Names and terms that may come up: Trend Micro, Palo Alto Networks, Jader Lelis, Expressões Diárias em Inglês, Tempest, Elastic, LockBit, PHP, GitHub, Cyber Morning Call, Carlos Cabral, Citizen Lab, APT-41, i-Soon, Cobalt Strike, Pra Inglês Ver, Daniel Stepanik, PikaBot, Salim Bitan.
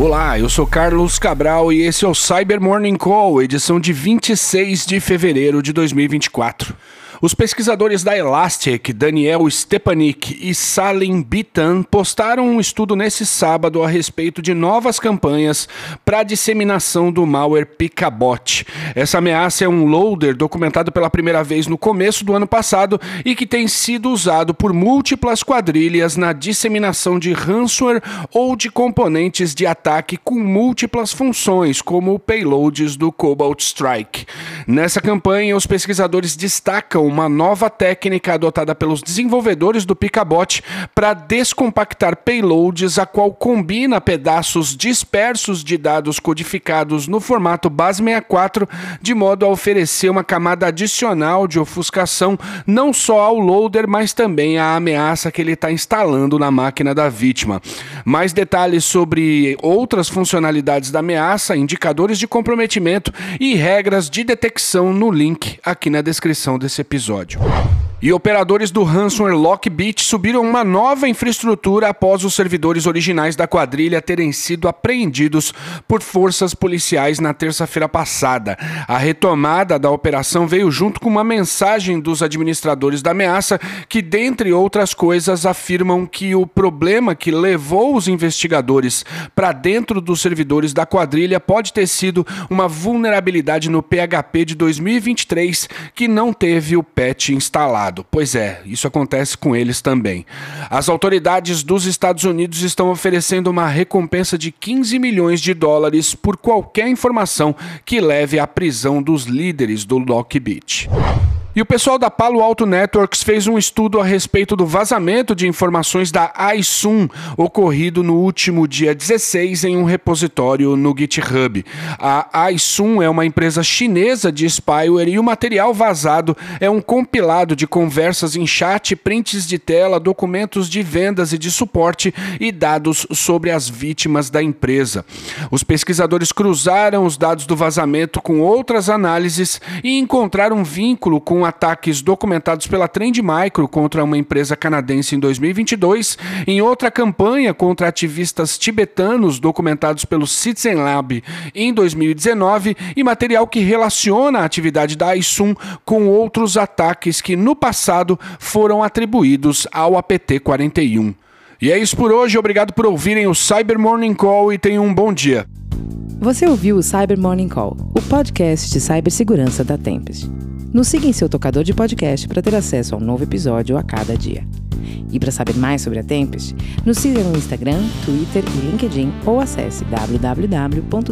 Olá, eu sou Carlos Cabral e esse é o Cyber Morning Call, edição de 26 de fevereiro de 2024. Os pesquisadores da Elastic, Daniel Stepanik e Salim Bitan, postaram um estudo nesse sábado a respeito de novas campanhas para a disseminação do malware PikaBot. Essa ameaça é um loader documentado pela primeira vez no começo do ano passado e que tem sido usado por múltiplas quadrilhas na disseminação de ransomware ou de componentes de ataque com múltiplas funções, como payloads do Cobalt Strike. Nessa campanha, os pesquisadores destacam uma nova técnica adotada pelos desenvolvedores do PikaBot para descompactar payloads, a qual combina pedaços dispersos de dados codificados no formato BAS64, de modo a oferecer uma camada adicional de ofuscação não só ao loader, mas também à ameaça que ele está instalando na máquina da vítima. Mais detalhes sobre outras funcionalidades da ameaça, indicadores de comprometimento e regras de detecção no link aqui na descrição desse episódio. E operadores do ransomware LockBit subiram uma nova infraestrutura após os servidores originais da quadrilha terem sido apreendidos por forças policiais na terça-feira passada. A retomada da operação veio junto com uma mensagem dos administradores da ameaça que, dentre outras coisas, afirmam que o problema que levou os investigadores para dentro dos servidores da quadrilha pode ter sido uma vulnerabilidade no PHP de 2023 que não teve o patch instalado. Pois é, isso acontece com eles também. As autoridades dos Estados Unidos estão oferecendo uma recompensa de 15 milhões de dólares por qualquer informação que leve à prisão dos líderes do LockBit. E o pessoal da Palo Alto Networks fez um estudo a respeito do vazamento de informações da i-Soon ocorrido no último dia 16 em um repositório no GitHub. A i-Soon é uma empresa chinesa de spyware e o material vazado é um compilado de conversas em chat, prints de tela, documentos de vendas e de suporte e dados sobre as vítimas da empresa. Os pesquisadores cruzaram os dados do vazamento com outras análises e encontraram um vínculo com ataques documentados pela Trend Micro contra uma empresa canadense em 2022, em outra campanha contra ativistas tibetanos documentados pelo Citizen Lab em 2019 e material que relaciona a atividade da i-Soon com outros ataques que no passado foram atribuídos ao APT-41. E é isso por hoje, obrigado por ouvirem o Cyber Morning Call e tenham um bom dia. Você ouviu o Cyber Morning Call, o podcast de cibersegurança da Tempest. Nos siga em seu tocador de podcast para ter acesso a um novo episódio a cada dia. E para saber mais sobre a Tempest, nos siga no Instagram, Twitter e LinkedIn ou acesse www.tempest.com.br.